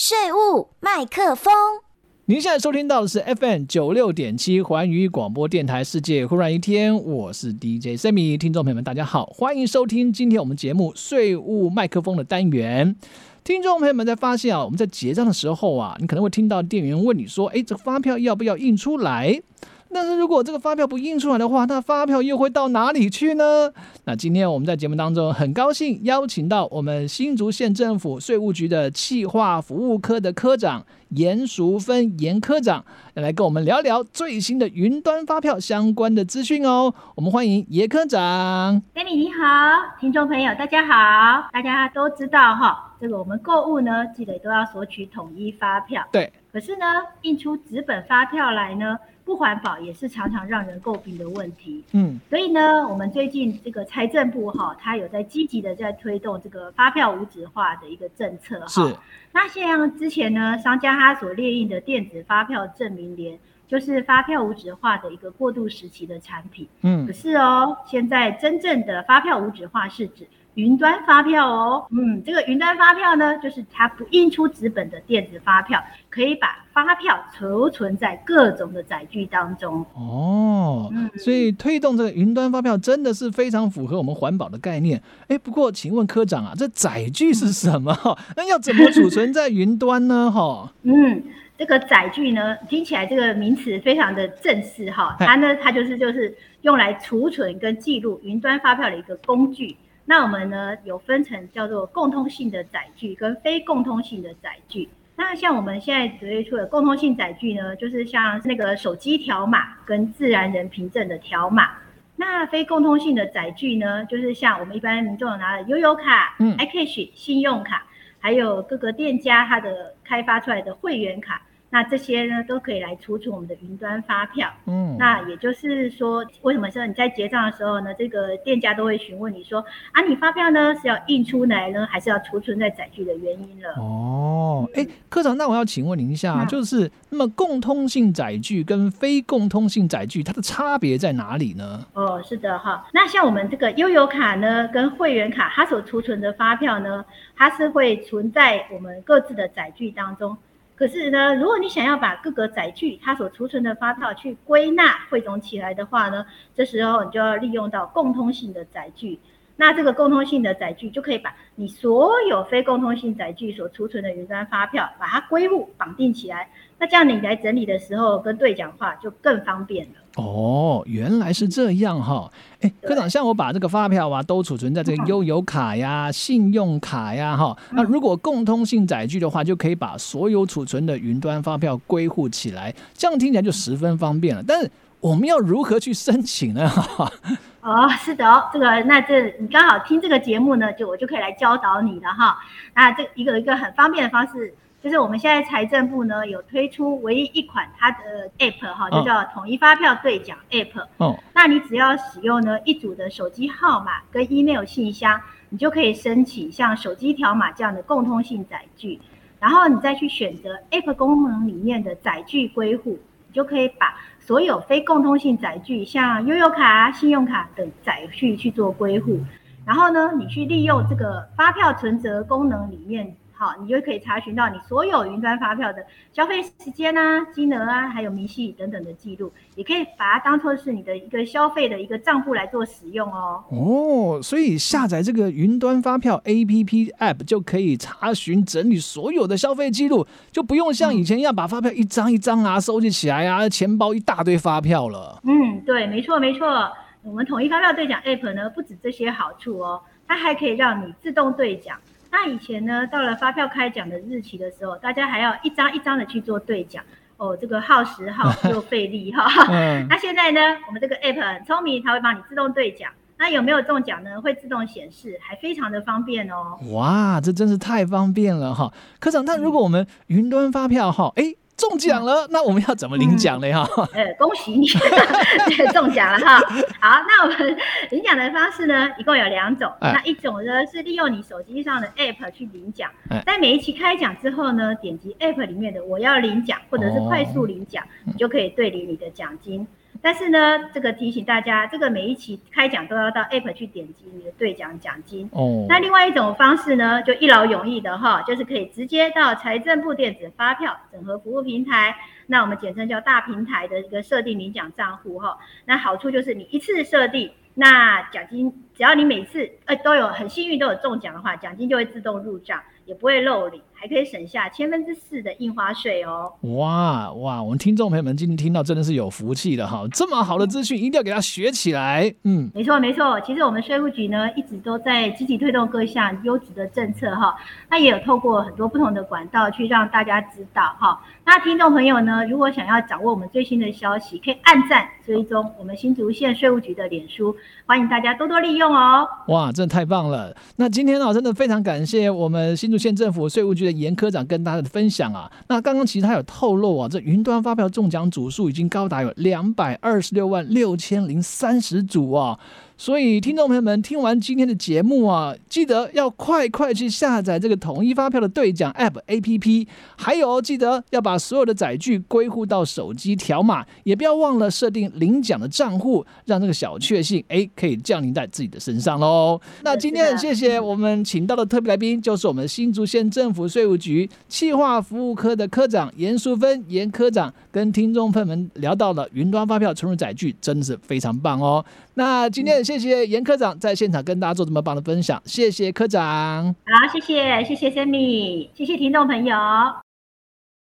税务麦克风。您现在收听到的是 FM96.7 环宇广播电台世界忽然一天，我是 DJ Sammy。 听众朋友们大家好，欢迎收听今天我们节目税务麦克风的单元。听众朋友们在发现我们在结账的时候你可能会听到店员问你说这个发票要不要印出来，但是如果这个发票不印出来的话，那发票又会到哪里去呢？那今天我们在节目当中很高兴邀请到我们新竹县政府税务局的企划服务科的科长严淑芬严科长来跟我们聊聊最新的云端发票相关的资讯哦。我们欢迎严科长。Sammy 你好，听众朋友大家好。大家都知道这个我们购物呢，记得都要索取统一发票。对。可是呢，印出纸本发票来呢，不环保也是常常让人诟病的问题。所以呢，我们最近这个财政部它有在积极的在推动这个发票无纸化的一个政策。是。那像之前呢，商家他所列印的电子发票证明联，就是发票无纸化的一个过渡时期的产品。可是现在真正的发票无纸化是指云端发票这个云端发票呢，就是它不印出纸本的电子发票，可以把发票储存在各种的载具当中。所以推动这个云端发票真的是非常符合我们环保的概念。不过请问科长这载具是什么？那要怎么储存在云端呢？这个载具呢，听起来这个名词非常的正式它呢，它就是用来储存跟记录云端发票的一个工具。那我们呢有分成叫做共通性的载具跟非共通性的载具。那像我们现在推出的共通性载具呢，就是像那个手机条码跟自然人凭证的条码。那非共通性的载具呢，就是像我们一般民众拿的悠游卡、iCash、信用卡，还有各个店家它的开发出来的会员卡。那这些呢都可以来储存我们的云端发票。那也就是说，为什么说你在结账的时候呢，这个店家都会询问你说你发票呢是要印出来呢，还是要储存在载具的原因了。科长，那我要请问您一下，就是那么共通性载具跟非共通性载具它的差别在哪里呢？是的那像我们这个悠游卡呢跟会员卡，它所储存的发票呢，它是会存在我们各自的载具当中。可是呢，如果你想要把各个载具它所储存的发票去归纳汇总起来的话呢，这时候你就要利用到共通性的载具。那这个共通性的载具就可以把你所有非共通性载具所储存的云端发票把它归入绑定起来，那这样你来整理的时候跟对讲话就更方便了。原来是这样科长，像我把这个发票都储存在这个悠游卡呀、信用卡呀那如果共通性载具的话，就可以把所有储存的云端发票归户起来，这样听起来就十分方便了。但是我们要如何去申请呢？是的你刚好听这个节目呢，我就可以来教导你了那这一个很方便的方式，就是我们现在财政部呢有推出唯一一款它的 app 就叫统一发票对讲 app。那你只要使用呢一组的手机号码跟 email 信箱，你就可以申请像手机条码这样的共通性载具，然后你再去选择 app 功能里面的载具归户，你就可以把所有非共通性载具，像悠游卡、信用卡等载具去做归户。然后呢，你去利用这个发票存折功能里面，你就可以查询到你所有云端发票的消费时间金额还有明细等等的记录，也可以把它当作是你的一个消费的一个账户来做使用所以下载这个云端发票 APP 就可以查询整理所有的消费记录，就不用像以前一样把发票一张一张收集起来钱包一大堆发票了。对，没错。我们统一发票对讲 App 呢，不止这些好处它还可以让你自动对讲。那以前呢，到了发票开奖的日期的时候，大家还要一张一张的去做对奖这个耗时耗又费力那现在呢，我们这个 app 很聪明，它会帮你自动对奖。那有没有中奖呢？会自动显示，还非常的方便哇，这真是太方便了科长，但如果我们云端发票中奖了，那我们要怎么领奖呢？恭喜你中奖了好，那我们领奖的方式呢，一共有两种。那一种呢是利用你手机上的 app 去领奖，在每一期开奖之后呢，点击 app 里面的我要领奖或者是快速领奖，你就可以对领你的奖金。但是呢，这个提醒大家，这个每一期开讲都要到 App 去点击你的兑奖奖金。哦。那另外一种方式呢，就一劳永逸的哈，就是可以直接到财政部电子发票整合服务平台，那我们简称叫大平台的一个设定领奖账户哈。那好处就是你一次设定，那奖金只要你每次都有很幸运都有中奖的话，奖金就会自动入账，也不会漏领，还可以省下4%的印花税哦。哇哇，我们听众朋友们今天听到真的是有福气的哈，这么好的资讯一定要给它学起来。嗯，没错没错，其实我们税务局呢一直都在积极推动各项优质的政策哈，那也有透过很多不同的管道去让大家知道哈。那听众朋友呢，如果想要掌握我们最新的消息，可以按赞追踪我们新竹县税务局的脸书，欢迎大家多多利用哦。哇，真的太棒了！那今天真的非常感谢我们新竹县政府税务局的严科长跟大家的分享啊。那刚刚其实他有透露啊，这云端发票中奖组数已经高达有2,266,030组啊。所以听众朋友们听完今天的节目啊，记得要快快去下载这个统一发票的兑奖 APP， 还有记得要把所有的载具归户到手机条码，也不要忘了设定领奖的账户，让这个小确幸可以降临在自己的身上咯。那今天很谢谢我们请到的特别来宾，就是我们新竹县政府税务局企划服务科的科长严淑芬严科长，跟听众朋友们聊到了云端发票存入载具，真的是非常棒哦。那今天谢谢严科长在现场跟大家做这么棒的分享，谢谢科长。好，谢谢 Sammy， 谢谢听众朋友。